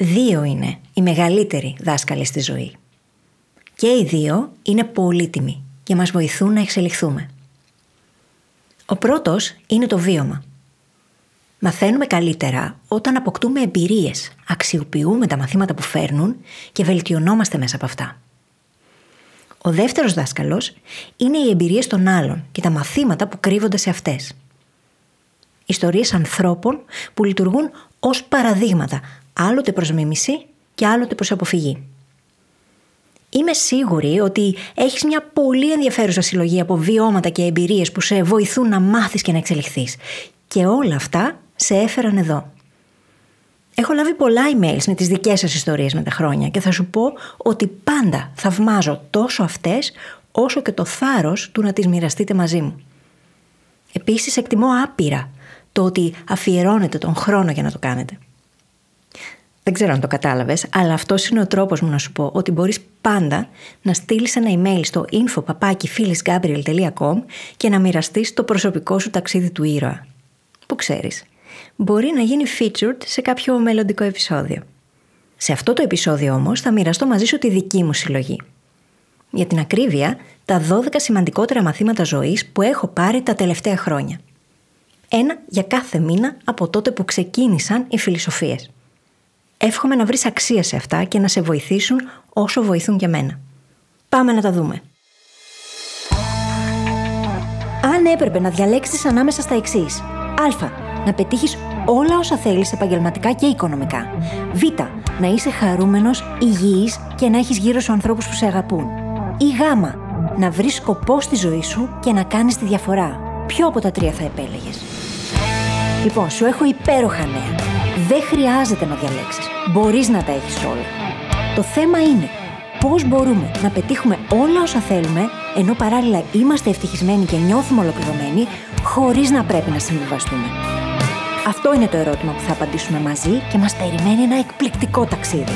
δύο είναι οι μεγαλύτεροι δάσκαλοι στη ζωή. Και οι δύο είναι πολύτιμοι και μας βοηθούν να εξελιχθούμε. Ο πρώτος είναι το βίωμα. Μαθαίνουμε καλύτερα όταν αποκτούμε εμπειρίες, αξιοποιούμε τα μαθήματα που φέρνουν και βελτιωνόμαστε μέσα από αυτά. Ο δεύτερος δάσκαλος είναι οι εμπειρίες των άλλων και τα μαθήματα που κρύβονται σε αυτές. Ιστορίες ανθρώπων που λειτουργούν ως παραδείγματα, άλλοτε προς μίμηση και άλλοτε προς αποφυγή. Είμαι σίγουρη ότι έχεις μια πολύ ενδιαφέρουσα συλλογή από βιώματα και εμπειρίες που σε βοηθούν να μάθεις και να εξελιχθείς. Και όλα αυτά σε έφεραν εδώ. Έχω λάβει πολλά emails με τις δικές σας ιστορίες με τα χρόνια και θα σου πω ότι πάντα θαυμάζω τόσο αυτές όσο και το θάρρος του να τις μοιραστείτε μαζί μου. Επίσης εκτιμώ άπειρα το ότι αφιερώνετε τον χρόνο για να το κάνετε. Δεν ξέρω αν το κατάλαβες, αλλά αυτός είναι ο τρόπος μου να σου πω ότι μπορείς πάντα να στείλεις ένα email στο info@filisgabriel.com και να μοιραστείς το προσωπικό σου ταξίδι του ήρωα. Που ξέρεις, μπορεί να γίνει featured σε κάποιο μελλοντικό επεισόδιο. Σε αυτό το επεισόδιο όμως θα μοιραστώ μαζί σου τη δική μου συλλογή. Για την ακρίβεια, τα 12 σημαντικότερα μαθήματα ζωής που έχω πάρει τα τελευταία χρόνια. Ένα για κάθε μήνα από τότε που ξεκίνησαν οι Φυλλισοφίες. Εύχομαι να βρεις αξία σε αυτά και να σε βοηθήσουν όσο βοηθούν και εμένα. Πάμε να τα δούμε. Αν έπρεπε να διαλέξεις ανάμεσα στα εξής. Α. Να πετύχεις όλα όσα θέλεις επαγγελματικά και οικονομικά. Β. Να είσαι χαρούμενος, υγιής και να έχεις γύρω σου ανθρώπους που σε αγαπούν. Ή Γ. Να βρεις σκοπό στη ζωή σου και να κάνεις τη διαφορά. Ποιο από τα τρία θα επέλεγες? Λοιπόν, σου έχω υπέροχα νέα. Δεν χρειάζεται να διαλέξεις. Μπορείς να τα έχεις όλα. Το θέμα είναι πώς μπορούμε να πετύχουμε όλα όσα θέλουμε, ενώ παράλληλα είμαστε ευτυχισμένοι και νιώθουμε ολοκληρωμένοι, χωρίς να πρέπει να συμβιβαστούμε. Αυτό είναι το ερώτημα που θα απαντήσουμε μαζί και μας περιμένει ένα εκπληκτικό ταξίδι.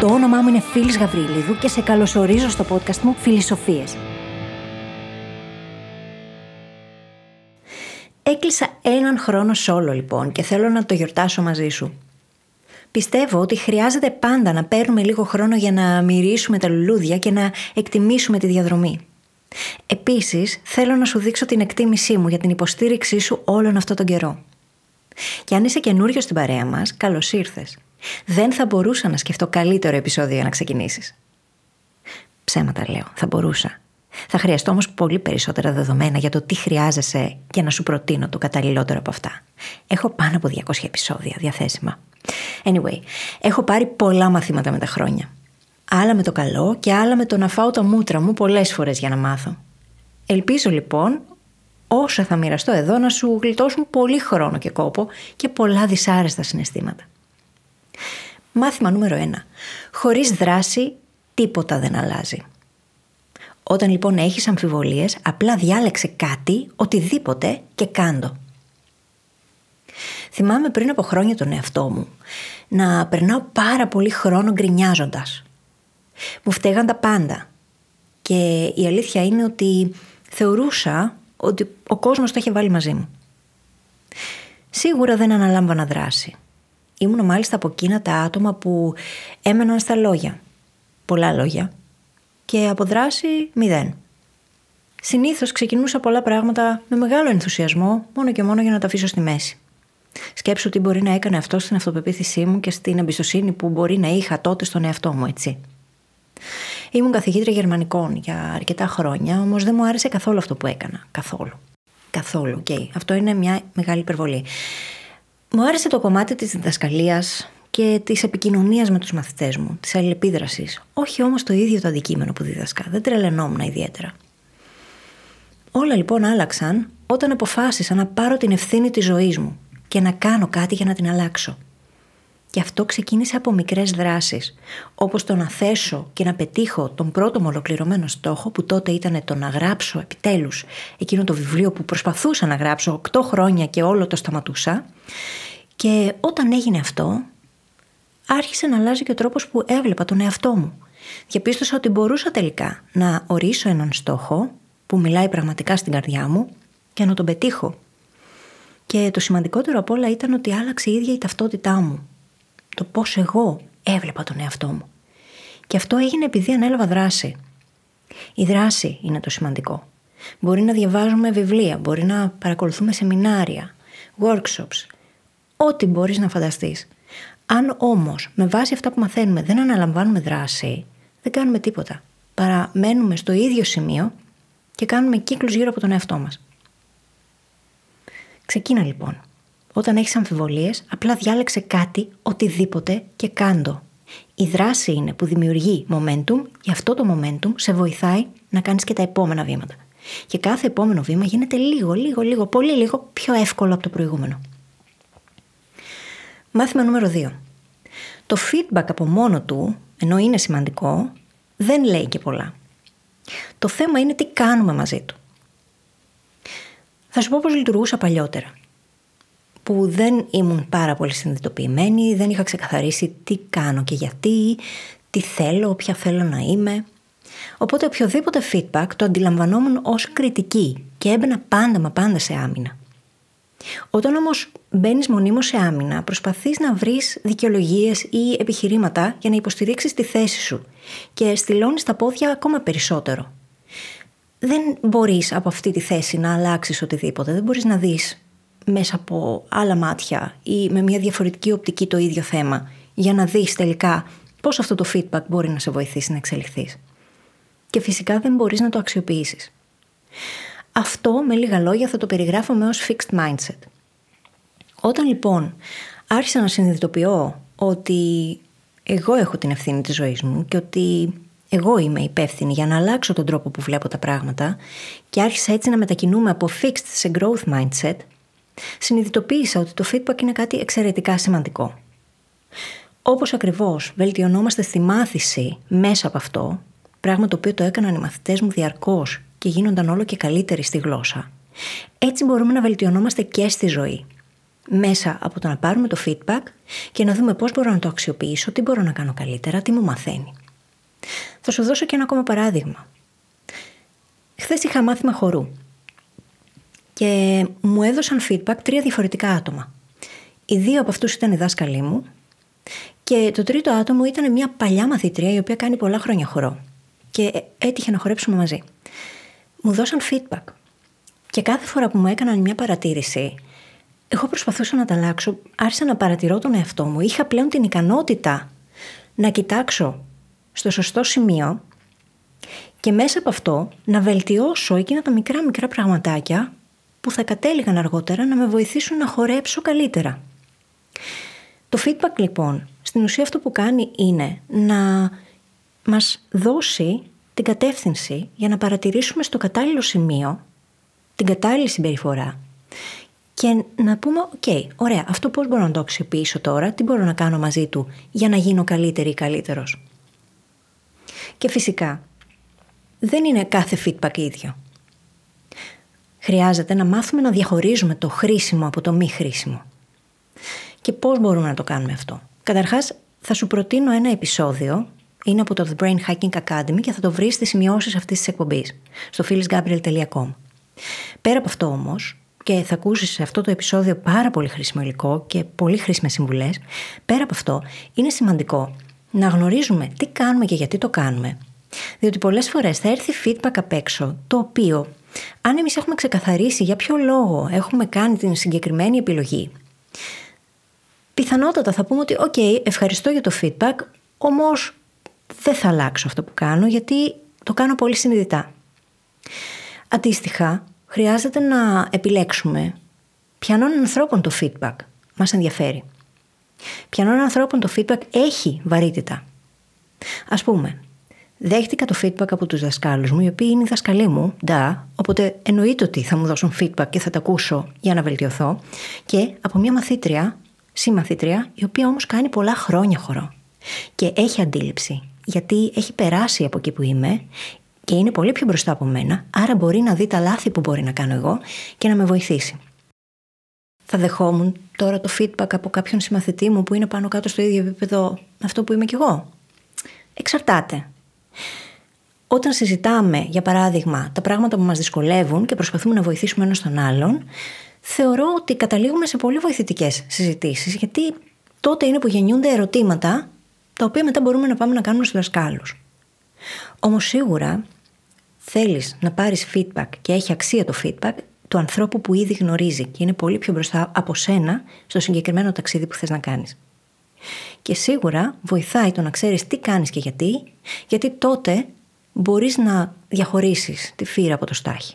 Το όνομά μου είναι Φίλις Γαβριλίδου και σε καλωσορίζω στο podcast μου Φυλλισοφίες. Έκλεισα έναν χρόνο solo λοιπόν και θέλω να το γιορτάσω μαζί σου. Πιστεύω ότι χρειάζεται πάντα να παίρνουμε λίγο χρόνο για να μυρίσουμε τα λουλούδια και να εκτιμήσουμε τη διαδρομή. Επίσης, θέλω να σου δείξω την εκτίμησή μου για την υποστήριξή σου όλον αυτόν τον καιρό. Και αν είσαι καινούριος στην παρέα μας, καλώς ήρθες. Δεν θα μπορούσα να σκεφτώ καλύτερο επεισόδιο για να ξεκινήσεις. Ψέματα λέω, θα μπορούσα. Θα χρειαστώ όμως πολύ περισσότερα δεδομένα για το τι χρειάζεσαι και να σου προτείνω το καταλληλότερο από αυτά. Έχω πάνω από 200 επεισόδια διαθέσιμα. Anyway, έχω πάρει πολλά μαθήματα με τα χρόνια. Άλλα με το καλό και άλλα με το να φάω τα μούτρα μου πολλές φορές για να μάθω. Ελπίζω λοιπόν όσα θα μοιραστώ εδώ να σου γλιτώσουν πολύ χρόνο και κόπο και πολλά δυσάρεστα συναισθήματα. Μάθημα νούμερο 1. Χωρίς δράση τίποτα δεν αλλάζει. Όταν λοιπόν έχεις αμφιβολίες, απλά διάλεξε κάτι, οτιδήποτε και κάντο. Θυμάμαι πριν από χρόνια τον εαυτό μου να περνάω πάρα πολύ χρόνο γκρινιάζοντας. Μου φταίγαν τα πάντα. Και η αλήθεια είναι ότι θεωρούσα ότι ο κόσμος το είχε βάλει μαζί μου. Σίγουρα δεν αναλάμβανα δράση. Ήμουν μάλιστα από εκείνα τα άτομα που έμεναν στα λόγια. Πολλά λόγια. Και από δράση 0. Συνήθως ξεκινούσα πολλά πράγματα με μεγάλο ενθουσιασμό, μόνο και μόνο για να τα αφήσω στη μέση. Σκέψου τι μπορεί να έκανε αυτό στην αυτοπεποίθησή μου και στην εμπιστοσύνη που μπορεί να είχα τότε στον εαυτό μου, έτσι. Ήμουν καθηγήτρια γερμανικών για αρκετά χρόνια, όμως δεν μου άρεσε καθόλου αυτό που έκανα. Καθόλου. Okay. Αυτό είναι μια μεγάλη υπερβολή. Μου άρεσε το κομμάτι της διδασκαλίας και της επικοινωνίας με τους μαθητές μου, της αλληλεπίδρασης. Όχι όμως το ίδιο το αντικείμενο που δίδασκα. Δεν τρελαινόμουν ιδιαίτερα. Όλα λοιπόν άλλαξαν όταν αποφάσισα να πάρω την ευθύνη της ζωής μου και να κάνω κάτι για να την αλλάξω. Και αυτό ξεκίνησε από μικρές δράσεις, όπως το να θέσω και να πετύχω τον πρώτο μου ολοκληρωμένο στόχο, που τότε ήταν το να γράψω επιτέλους εκείνο το βιβλίο που προσπαθούσα να γράψω 8 χρόνια και όλο το σταματούσα. Και όταν έγινε αυτό, άρχισε να αλλάζει και ο τρόπος που έβλεπα τον εαυτό μου. Διαπίστωσα ότι μπορούσα τελικά να ορίσω έναν στόχο που μιλάει πραγματικά στην καρδιά μου και να τον πετύχω. Και το σημαντικότερο απ' όλα ήταν ότι άλλαξε η ίδια η ταυτότητά μου. το πώς εγώ έβλεπα τον εαυτό μου. Και αυτό έγινε επειδή ανέλαβα δράση. Η δράση είναι το σημαντικό. Μπορεί να διαβάζουμε βιβλία, μπορεί να παρακολουθούμε σεμινάρια, workshops, ό,τι μπορείς να φανταστείς. Αν όμως με βάση αυτά που μαθαίνουμε δεν αναλαμβάνουμε δράση, δεν κάνουμε τίποτα. Παραμένουμε στο ίδιο σημείο και κάνουμε κύκλους γύρω από τον εαυτό μας. Ξεκίνα λοιπόν. Όταν έχεις αμφιβολίες, απλά διάλεξε κάτι, οτιδήποτε και κάντο. Η δράση είναι που δημιουργεί momentum, γι' αυτό το momentum σε βοηθάει να κάνεις και τα επόμενα βήματα. Και κάθε επόμενο βήμα γίνεται λίγο, πολύ λίγο πιο εύκολο από το προηγούμενο. Μάθημα νούμερο 2. Το feedback από μόνο του, ενώ είναι σημαντικό, δεν λέει και πολλά. Το θέμα είναι τι κάνουμε μαζί του. Θα σου πω πώς λειτουργούσα παλιότερα, που δεν ήμουν πάρα πολύ συνειδητοποιημένη, δεν είχα ξεκαθαρίσει τι κάνω και γιατί, τι θέλω, ποια θέλω να είμαι. Οπότε οποιοδήποτε feedback το αντιλαμβανόμουν ως κριτική και έμπαινα πάντα σε άμυνα. Όταν όμως μπαίνεις μονίμως σε άμυνα, προσπαθείς να βρεις δικαιολογίες ή επιχειρήματα για να υποστηρίξεις τη θέση σου και στυλώνεις τα πόδια ακόμα περισσότερο. Δεν μπορείς από αυτή τη θέση να αλλάξεις οτιδήποτε, δεν μπορείς να δεις μέσα από άλλα μάτια ή με μια διαφορετική οπτική το ίδιο θέμα για να δεις τελικά πώς αυτό το feedback μπορεί να σε βοηθήσει να εξελιχθείς. Και φυσικά δεν μπορείς να το αξιοποιήσεις. Αυτό με λίγα λόγια θα το περιγράφουμε ως fixed mindset. Όταν λοιπόν άρχισα να συνειδητοποιώ ότι εγώ έχω την ευθύνη της ζωής μου και ότι εγώ είμαι υπεύθυνη για να αλλάξω τον τρόπο που βλέπω τα πράγματα και άρχισα έτσι να μετακινούμε από fixed σε growth mindset, συνειδητοποίησα ότι το feedback είναι κάτι εξαιρετικά σημαντικό. Όπως ακριβώς βελτιωνόμαστε στη μάθηση μέσα από αυτό, πράγμα το οποίο το έκαναν οι μαθητές μου διαρκώς και γίνονταν όλο και καλύτεροι στη γλώσσα, έτσι μπορούμε να βελτιωνόμαστε και στη ζωή. Μέσα από το να πάρουμε το feedback και να δούμε πώς μπορώ να το αξιοποιήσω, τι μπορώ να κάνω καλύτερα, τι μου μαθαίνει. Θα σου δώσω και ένα ακόμα παράδειγμα. Χθες είχα μάθημα χορού και μου έδωσαν feedback 3 διαφορετικά άτομα. Οι 2 από αυτούς ήταν οι δάσκαλοι μου και το 3ο άτομο ήταν μια παλιά μαθήτρια η οποία κάνει πολλά χρόνια χορό και έτυχε να χορέψουμε μαζί. Μου δώσαν feedback και κάθε φορά που μου έκαναν μια παρατήρηση, εγώ προσπαθούσα να τα αλλάξω, άρχισα να παρατηρώ τον εαυτό μου, είχα πλέον την ικανότητα να κοιτάξω στο σωστό σημείο και μέσα από αυτό να βελτιώσω εκείνα τα μικρά πραγματάκια που θα κατέληγαν αργότερα να με βοηθήσουν να χορέψω καλύτερα. Το feedback λοιπόν, στην ουσία αυτό που κάνει είναι να μας δώσει την κατεύθυνση για να παρατηρήσουμε στο κατάλληλο σημείο την κατάλληλη συμπεριφορά και να πούμε «ΟΚ, ωραία, αυτό πώς μπορώ να το αξιοποιήσω τώρα, τι μπορώ να κάνω μαζί του για να γίνω καλύτερη ή καλύτερος». Και φυσικά, δεν είναι κάθε feedback ίδιο. Χρειάζεται να μάθουμε να διαχωρίζουμε το χρήσιμο από το μη χρήσιμο. Και πώς μπορούμε να το κάνουμε αυτό. Καταρχάς, θα σου προτείνω ένα επεισόδιο, είναι από το The Brain Hacking Academy και θα το βρεις στις σημειώσεις αυτής της εκπομπής, στο phyllisgavrilidou.com. Πέρα από αυτό όμως, και θα ακούσεις σε αυτό το επεισόδιο πάρα πολύ χρήσιμο υλικό και πολύ χρήσιμες συμβουλές, πέρα από αυτό είναι σημαντικό να γνωρίζουμε τι κάνουμε και γιατί το κάνουμε. Διότι πολλές φορές θα έρθει feedback απ' έξω, το οποίο, αν εμείς έχουμε ξεκαθαρίσει για ποιο λόγο έχουμε κάνει την συγκεκριμένη επιλογή, πιθανότατα θα πούμε ότι «ΟΚ, ευχαριστώ για το feedback, όμως δεν θα αλλάξω αυτό που κάνω γιατί το κάνω πολύ συνειδητά». Αντίστοιχα, χρειάζεται να επιλέξουμε ποιανών ανθρώπων το feedback μας ενδιαφέρει. Ποιανών ανθρώπων το feedback έχει βαρύτητα. Ας πούμε, δέχτηκα το feedback από τους δασκάλους μου, οι οποίοι είναι οι δασκαλοί μου, οπότε εννοείται ότι θα μου δώσουν feedback και θα τα ακούσω για να βελτιωθώ, και από μια μαθήτρια, συμμαθήτρια, η οποία όμως κάνει πολλά χρόνια χορό και έχει αντίληψη, γιατί έχει περάσει από εκεί που είμαι και είναι πολύ πιο μπροστά από μένα, άρα μπορεί να δει τα λάθη που μπορεί να κάνω εγώ και να με βοηθήσει. Θα δεχόμουν τώρα το feedback από κάποιον συμμαθητή μου που είναι πάνω κάτω στο ίδιο επίπεδο με αυτό που είμαι κι εγώ? Εξαρτάται. Όταν συζητάμε, για παράδειγμα, τα πράγματα που μας δυσκολεύουν και προσπαθούμε να βοηθήσουμε ένας τον άλλον, θεωρώ ότι καταλήγουμε σε πολύ βοηθητικές συζητήσεις, γιατί τότε είναι που γεννιούνται ερωτήματα τα οποία μετά μπορούμε να πάμε να κάνουμε στους δασκάλους. Όμως σίγουρα θέλεις να πάρεις feedback και έχει αξία το feedback του ανθρώπου που ήδη γνωρίζει και είναι πολύ πιο μπροστά από σένα στο συγκεκριμένο ταξίδι που θες να κάνεις. Και σίγουρα βοηθάει το να ξέρεις τι κάνεις και γιατί τότε μπορείς να διαχωρίσεις τη φύρα από το στάχι.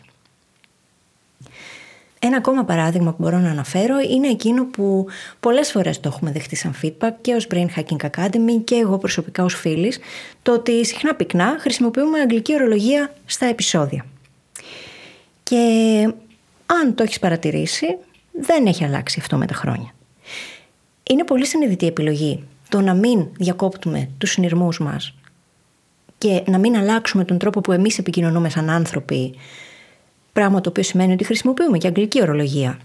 Ένα ακόμα παράδειγμα που μπορώ να αναφέρω είναι εκείνο που πολλές φορές το έχουμε δεχτεί σαν feedback και ως Brain Hacking Academy και εγώ προσωπικά ως Φίλης, το ότι συχνά πυκνά χρησιμοποιούμε αγγλική ορολογία στα επεισόδια. Και αν το έχεις παρατηρήσει, δεν έχει αλλάξει αυτό με τα χρόνια. Είναι πολύ συνειδητή επιλογή το να μην διακόπτουμε τους συνειρμούς μας και να μην αλλάξουμε τον τρόπο που εμείς επικοινωνούμε σαν άνθρωποι, πράγμα το οποίο σημαίνει ότι χρησιμοποιούμε και αγγλική ορολογία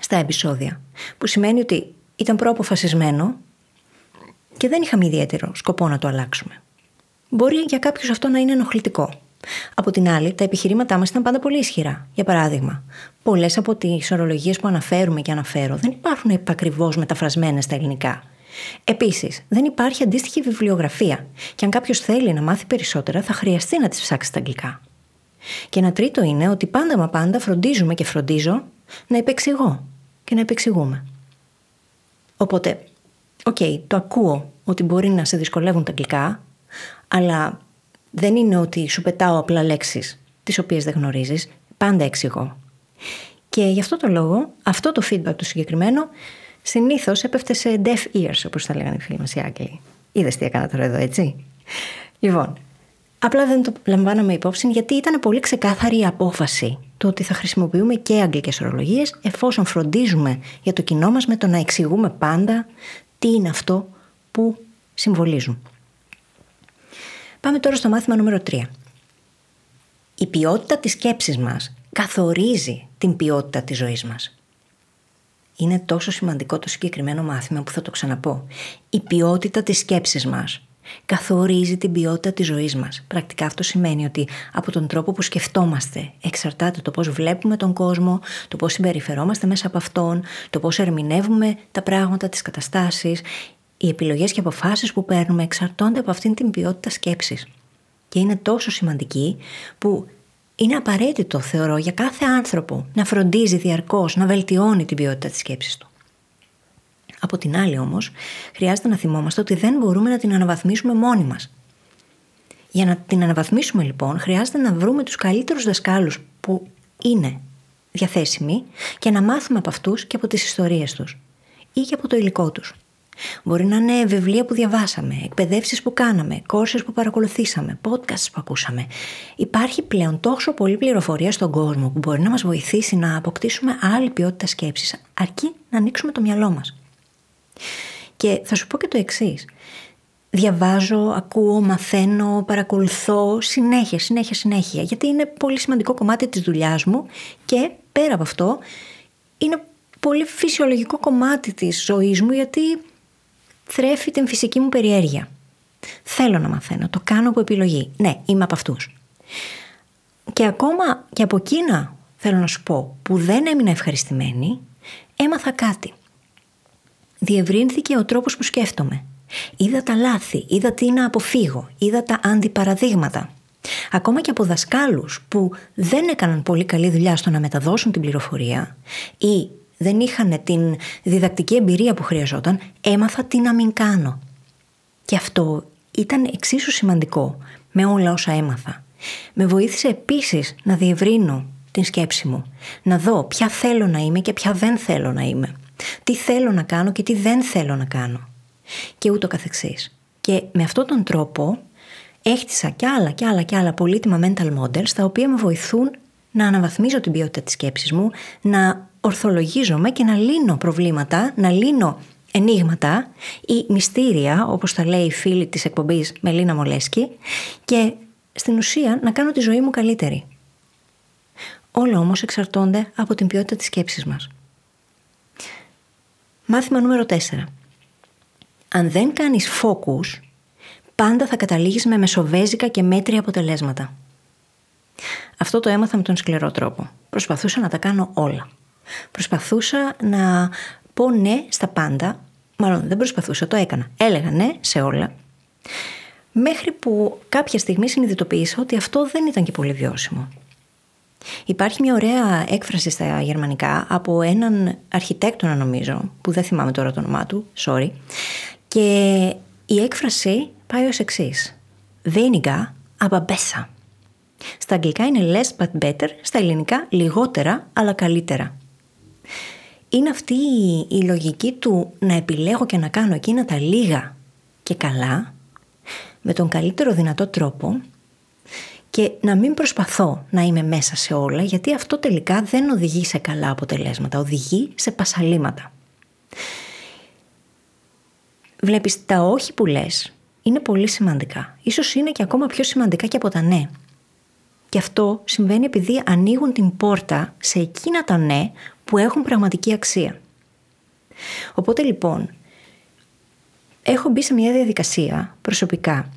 στα επεισόδια, που σημαίνει ότι ήταν προαποφασισμένο και δεν είχαμε ιδιαίτερο σκοπό να το αλλάξουμε. Μπορεί για κάποιους αυτό να είναι ενοχλητικό. Από την άλλη, τα επιχειρήματά μας ήταν πάντα πολύ ισχυρά. Για παράδειγμα, πολλές από τις ορολογίες που αναφέρουμε και αναφέρω δεν υπάρχουν επακριβώς μεταφρασμένες στα ελληνικά. Επίσης, δεν υπάρχει αντίστοιχη βιβλιογραφία και αν κάποιος θέλει να μάθει περισσότερα, θα χρειαστεί να τις ψάξει στα αγγλικά. Και ένα τρίτο είναι ότι πάντα μα πάντα φροντίζουμε και φροντίζω να υπεξηγώ και να υπεξηγούμε. Οπότε, το ακούω ότι μπορεί να σε δυσκολεύουν τα αγγλικά, αλλά δεν είναι ότι σου πετάω απλά λέξεις τις οποίες δεν γνωρίζεις, πάντα εξηγώ. Και γι' αυτό το λόγο, αυτό το feedback το συγκεκριμένο συνήθως έπεφτε σε deaf ears, όπως τα λέγανε οι φίλοι μας οι Άγγλοι. Είδες τι έκανα τώρα εδώ, έτσι? Λοιπόν, απλά δεν το λαμβάναμε υπόψη γιατί ήταν πολύ ξεκάθαρη η απόφαση το ότι θα χρησιμοποιούμε και αγγλικές ορολογίες εφόσον φροντίζουμε για το κοινό μας με το να εξηγούμε πάντα τι είναι αυτό που συμβολίζουν. Πάμε τώρα στο μάθημα νούμερο 3. Η ποιότητα της σκέψης μας καθορίζει την ποιότητα της ζωής μας. Είναι τόσο σημαντικό το συγκεκριμένο μάθημα που θα το ξαναπώ. Η ποιότητα της σκέψης μας καθορίζει την ποιότητα της ζωής μας. Πρακτικά αυτό σημαίνει ότι από τον τρόπο που σκεφτόμαστε εξαρτάται το πώς βλέπουμε τον κόσμο, το πώς συμπεριφερόμαστε μέσα από αυτόν, το πώς ερμηνεύουμε τα πράγματα, τις καταστάσεις. Οι επιλογές και αποφάσεις που παίρνουμε εξαρτώνται από αυτήν την ποιότητα σκέψης. Και είναι τόσο σημαντική που είναι απαραίτητο, θεωρώ, για κάθε άνθρωπο να φροντίζει διαρκώς, να βελτιώνει την ποιότητα της σκέψης του. Από την άλλη όμως, χρειάζεται να θυμόμαστε ότι δεν μπορούμε να την αναβαθμίσουμε μόνοι μας. Για να την αναβαθμίσουμε λοιπόν, χρειάζεται να βρούμε τους καλύτερους δασκάλους που είναι διαθέσιμοι και να μάθουμε από αυτούς και από τις ιστορίες τους ή και από το υλικό τους. Μπορεί να είναι βιβλία που διαβάσαμε, εκπαιδεύσεις που κάναμε, courses που παρακολουθήσαμε, podcasts που ακούσαμε. Υπάρχει πλέον τόσο πολλή πληροφορία στον κόσμο που μπορεί να μας βοηθήσει να αποκτήσουμε άλλη ποιότητα σκέψης, αρκεί να ανοίξουμε το μυαλό μας. Και θα σου πω και το εξής. Διαβάζω, ακούω, μαθαίνω, παρακολουθώ συνέχεια, γιατί είναι πολύ σημαντικό κομμάτι της δουλειάς μου και πέρα από αυτό είναι πολύ φυσιολογικό κομμάτι της ζωής μου γιατί θρέφει την φυσική μου περιέργεια. Θέλω να μαθαίνω, το κάνω από επιλογή. Ναι, είμαι από αυτούς. Και ακόμα και από εκείνα, θέλω να σου πω, που δεν έμεινα ευχαριστημένη, έμαθα κάτι. Διευρύνθηκε ο τρόπος που σκέφτομαι. Είδα τα λάθη, είδα τι να αποφύγω, είδα τα αντιπαραδείγματα. Ακόμα και από δασκάλους που δεν έκαναν πολύ καλή δουλειά στο να μεταδώσουν την πληροφορία ή δεν είχαν την διδακτική εμπειρία που χρειαζόταν, έμαθα τι να μην κάνω. Και αυτό ήταν εξίσου σημαντικό με όλα όσα έμαθα. Με βοήθησε επίσης να διευρύνω την σκέψη μου, να δω ποια θέλω να είμαι και ποια δεν θέλω να είμαι, τι θέλω να κάνω και τι δεν θέλω να κάνω και ούτω καθεξής. Και με αυτόν τον τρόπο έχτισα κι άλλα πολύτιμα mental models τα οποία με βοηθούν να αναβαθμίζω την ποιότητα της σκέψης μου, να ορθολογίζομαι και να λύνω προβλήματα, να λύνω ενίγματα ή μυστήρια, όπως τα λέει η φίλη της εκπομπής Μελίνα Μολέσκη, και στην ουσία να κάνω τη ζωή μου καλύτερη. Όλα όμως εξαρτώνται από την ποιότητα της σκέψης μας. Μάθημα νούμερο 4. Αν δεν κάνεις focus, πάντα θα καταλήγεις με μεσοβέζικα και μέτρια αποτελέσματα. Αυτό το έμαθα με τον σκληρό τρόπο. Προσπαθούσα να τα κάνω όλα. Προσπαθούσα να πω ναι στα πάντα, Μάλλον δεν προσπαθούσα, το έκανα. Έλεγα ναι σε όλα. Μέχρι που κάποια στιγμή συνειδητοποίησα ότι αυτό δεν ήταν και πολύ βιώσιμο. Υπάρχει μια ωραία έκφραση στα γερμανικά από έναν αρχιτέκτονα, νομίζω, που δεν θυμάμαι τώρα το όνομά του, sorry. Και η έκφραση πάει ως εξής. Weniger, aber besser. Στα αγγλικά είναι less but better, στα ελληνικά λιγότερα αλλά καλύτερα. Είναι αυτή η λογική του να επιλέγω και να κάνω εκείνα τα λίγα και καλά, με τον καλύτερο δυνατό τρόπο, και να μην προσπαθώ να είμαι μέσα σε όλα, γιατί αυτό τελικά δεν οδηγεί σε καλά αποτελέσματα, οδηγεί σε πασαλήματα. Βλέπεις, τα όχι που λες είναι πολύ σημαντικά. Ίσως είναι και ακόμα πιο σημαντικά και από τα ναι. Και αυτό συμβαίνει επειδή ανοίγουν την πόρτα σε εκείνα τα ναι που έχουν πραγματική αξία. Οπότε λοιπόν, έχω μπει σε μια διαδικασία προσωπικά,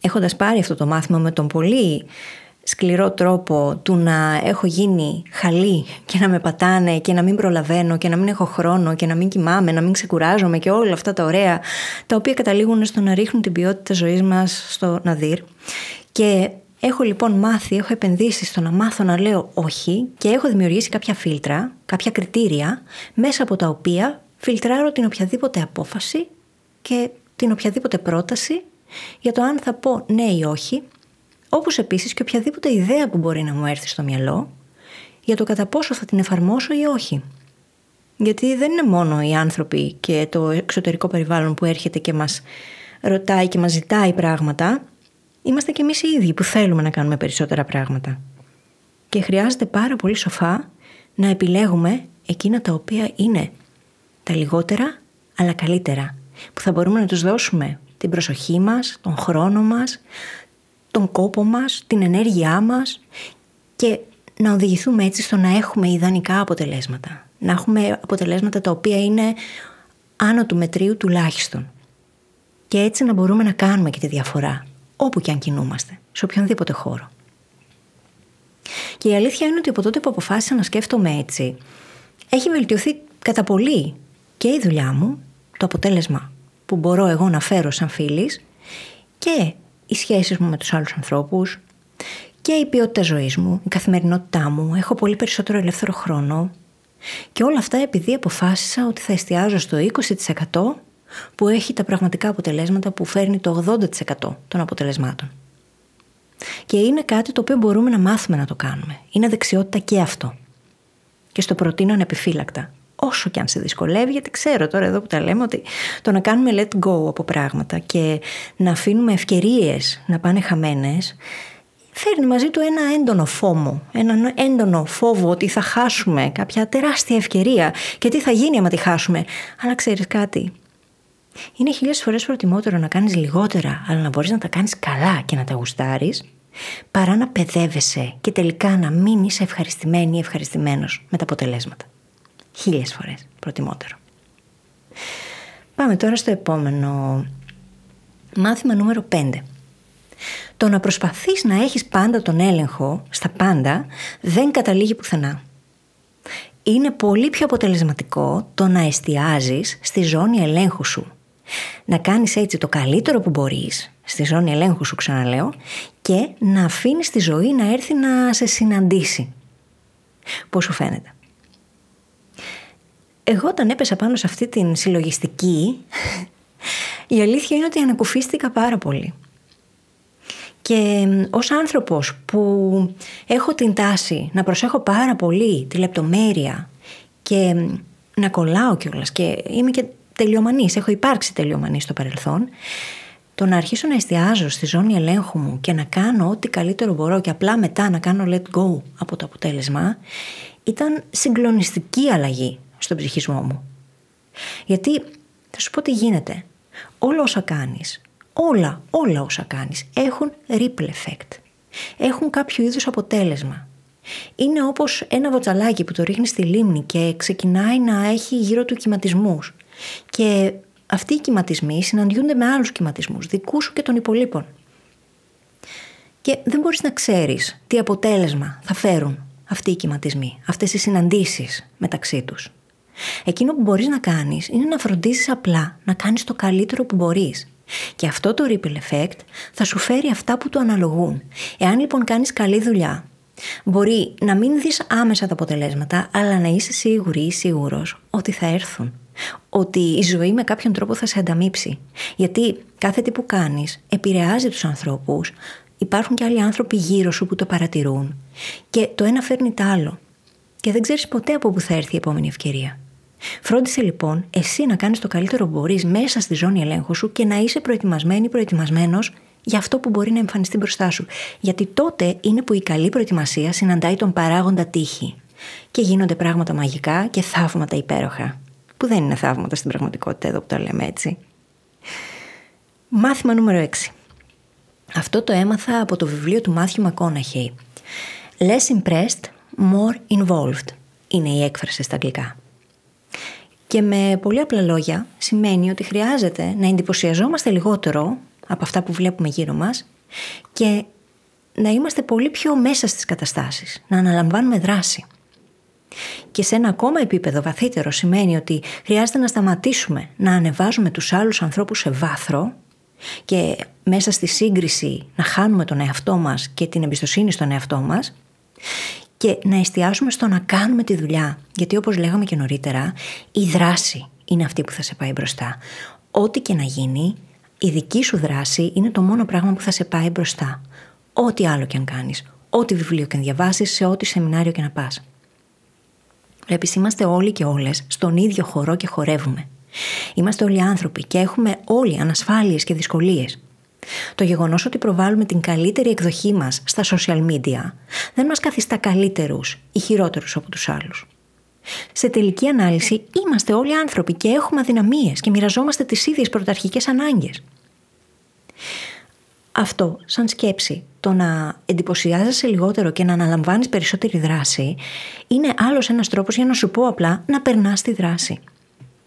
έχοντας πάρει αυτό το μάθημα με τον πολύ σκληρό τρόπο του να έχω γίνει χαλή και να με πατάνε και να μην προλαβαίνω και να μην έχω χρόνο και να μην κοιμάμαι, να μην ξεκουράζομαι και όλα αυτά τα ωραία, τα οποία καταλήγουν στο να ρίχνουν την ποιότητα ζωής μας στο ναδύρ. Και έχω λοιπόν μάθει, έχω επενδύσει στο να μάθω να λέω όχι και έχω δημιουργήσει κάποια φίλτρα, κάποια κριτήρια, μέσα από τα οποία φιλτράρω την οποιαδήποτε απόφαση και την οποιαδήποτε πρόταση για το αν θα πω ναι ή όχι, όπως επίσης και οποιαδήποτε ιδέα που μπορεί να μου έρθει στο μυαλό για το κατά πόσο θα την εφαρμόσω ή όχι. Γιατί δεν είναι μόνο οι άνθρωποι και το εξωτερικό περιβάλλον που έρχεται και μας ρωτάει και μας ζητάει πράγματα. Είμαστε κι εμείς οι ίδιοι που θέλουμε να κάνουμε περισσότερα πράγματα. Και χρειάζεται πάρα πολύ σοφά να επιλέγουμε εκείνα τα οποία είναι τα λιγότερα αλλά καλύτερα, που θα μπορούμε να τους δώσουμε την προσοχή μας, τον χρόνο μας, τον κόπο μας, την ενέργειά μας, και να οδηγηθούμε έτσι στο να έχουμε ιδανικά αποτελέσματα. Να έχουμε αποτελέσματα τα οποία είναι άνω του μετρίου τουλάχιστον. Και έτσι να μπορούμε να κάνουμε και τη διαφορά, όπου και αν κινούμαστε, σε οποιονδήποτε χώρο. Και η αλήθεια είναι ότι από τότε που αποφάσισα να σκέφτομαι έτσι, έχει βελτιωθεί κατά πολύ και η δουλειά μου, το αποτέλεσμα που μπορώ εγώ να φέρω σαν Φίλης, και οι σχέσεις μου με τους άλλους ανθρώπους, και η ποιότητα ζωής μου, η καθημερινότητά μου, έχω πολύ περισσότερο ελεύθερο χρόνο, και όλα αυτά επειδή αποφάσισα ότι θα εστιάζω στο 20% που έχει τα πραγματικά αποτελέσματα, που φέρνει το 80% των αποτελεσμάτων. Και είναι κάτι το οποίο μπορούμε να μάθουμε να το κάνουμε. Είναι δεξιότητα και αυτό. Και στο προτείνω ανεπιφύλακτα. Όσο και αν σε δυσκολεύει, γιατί ξέρω τώρα εδώ που τα λέμε ότι το να κάνουμε let go από πράγματα και να αφήνουμε ευκαιρίες να πάνε χαμένες, φέρνει μαζί του ένα έντονο φόμο, έναν έντονο φόβο ότι θα χάσουμε κάποια τεράστια ευκαιρία και τι θα γίνει άμα τη χάσουμε. Αλλά ξέρεις κάτι? Είναι χιλιάδες φορές προτιμότερο να κάνεις λιγότερα, αλλά να μπορείς να τα κάνεις καλά και να τα γουστάρεις, παρά να παιδεύεσαι και τελικά να μην είσαι ευχαριστημένη ή ευχαριστημένος με τα αποτελέσματα. Χίλιες φορές προτιμότερο. Πάμε τώρα στο επόμενο μάθημα, νούμερο 5. Το να προσπαθείς να έχεις πάντα τον έλεγχο στα πάντα δεν καταλήγει πουθενά. Είναι πολύ πιο αποτελεσματικό το να εστιάζεις στη ζώνη ελέγχου σου. Να κάνεις έτσι το καλύτερο που μπορείς στη ζώνη ελέγχου σου, ξαναλέω, και να αφήνεις τη ζωή να έρθει να σε συναντήσει. Πώς σου φαίνεται? Εγώ όταν έπεσα πάνω σε αυτή την συλλογιστική, η αλήθεια είναι ότι ανακουφίστηκα πάρα πολύ. Και ως άνθρωπος που έχω την τάση να προσέχω πάρα πολύ τη λεπτομέρεια και να κολλάω κιόλας, και είμαι και τελειομανής, έχω υπάρξει τελειομανής στο παρελθόν, το να αρχίσω να εστιάζω στη ζώνη ελέγχου μου και να κάνω ό,τι καλύτερο μπορώ και απλά μετά να κάνω let go από το αποτέλεσμα, ήταν συγκλονιστική αλλαγή στον ψυχισμό μου. Γιατί θα σου πω τι γίνεται. Όλα όσα κάνεις, όλα όσα κάνεις έχουν ripple effect. Έχουν κάποιο είδους αποτέλεσμα. Είναι όπως ένα βοτσαλάκι που το ρίχνει στη λίμνη και ξεκινάει να έχει γύρω του κυματισμούς. Και αυτοί οι κυματισμοί συναντιούνται με άλλους κυματισμούς, δικού σου και των υπολείπων. Και δεν μπορείς να ξέρεις τι αποτέλεσμα θα φέρουν αυτοί οι κυματισμοί, αυτές οι συναντήσεις μεταξύ τους. Εκείνο που μπορείς να κάνεις είναι να φροντίσεις απλά να κάνεις το καλύτερο που μπορείς. Και αυτό το ripple effect θα σου φέρει αυτά που του αναλογούν. Εάν λοιπόν κάνεις καλή δουλειά, μπορεί να μην δεις άμεσα τα αποτελέσματα, αλλά να είσαι σίγουρη ή σίγουρος ότι θα έρθουν. Ότι η ζωή με κάποιον τρόπο θα σε ανταμείψει. Γιατί κάθε τι που κάνεις επηρεάζει τους ανθρώπους. Υπάρχουν και άλλοι άνθρωποι γύρω σου που το παρατηρούν. Και το ένα φέρνει το άλλο. Και δεν ξέρεις ποτέ από πού θα έρθει η επόμενη ευκαιρία. Φρόντισε λοιπόν εσύ να κάνεις το καλύτερο που μπορείς μέσα στη ζώνη ελέγχου σου και να είσαι προετοιμασμένος για αυτό που μπορεί να εμφανιστεί μπροστά σου. Γιατί τότε είναι που η καλή προετοιμασία συναντάει τον παράγοντα τύχη. Και γίνονται πράγματα μαγικά και θαύματα υπέροχα. Που δεν είναι θαύματα στην πραγματικότητα, εδώ που τα λέμε έτσι. Μάθημα νούμερο 6. Αυτό το έμαθα από το βιβλίο του Matthew McConaughey. Less impressed, more involved είναι η έκφραση στα αγγλικά. Και με πολύ απλά λόγια σημαίνει ότι χρειάζεται να εντυπωσιαζόμαστε λιγότερο από αυτά που βλέπουμε γύρω μας και να είμαστε πολύ πιο μέσα στις καταστάσεις, να αναλαμβάνουμε δράση. Και σε ένα ακόμα επίπεδο βαθύτερο σημαίνει ότι χρειάζεται να σταματήσουμε να ανεβάζουμε τους άλλους ανθρώπους σε βάθρο και μέσα στη σύγκριση να χάνουμε τον εαυτό μας και την εμπιστοσύνη στον εαυτό μας και να εστιάσουμε στο να κάνουμε τη δουλειά. Γιατί όπως λέγαμε και νωρίτερα, η δράση είναι αυτή που θα σε πάει μπροστά. Ό,τι και να γίνει, η δική σου δράση είναι το μόνο πράγμα που θα σε πάει μπροστά. Ό,τι άλλο και αν κάνεις, ό,τι βιβλίο και αν διαβάσεις, σε ό,τι σεμινάριο και να πας. Βλέπεις, είμαστε όλοι και όλες στον ίδιο χορό και χορεύουμε. Είμαστε όλοι άνθρωποι και έχουμε όλοι ανασφάλειες και δυσκολίες. Το γεγονός ότι προβάλλουμε την καλύτερη εκδοχή μας στα social media δεν μας καθιστά καλύτερους ή χειρότερους από τους άλλους. Σε τελική ανάλυση είμαστε όλοι άνθρωποι και έχουμε αδυναμίες και μοιραζόμαστε τις ίδιες πρωταρχικές ανάγκες. Αυτό σαν σκέψη, το να εντυπωσιάζεσαι λιγότερο και να αναλαμβάνεις περισσότερη δράση, είναι άλλος ένας τρόπος για να σου πω απλά να περνάς τη δράση.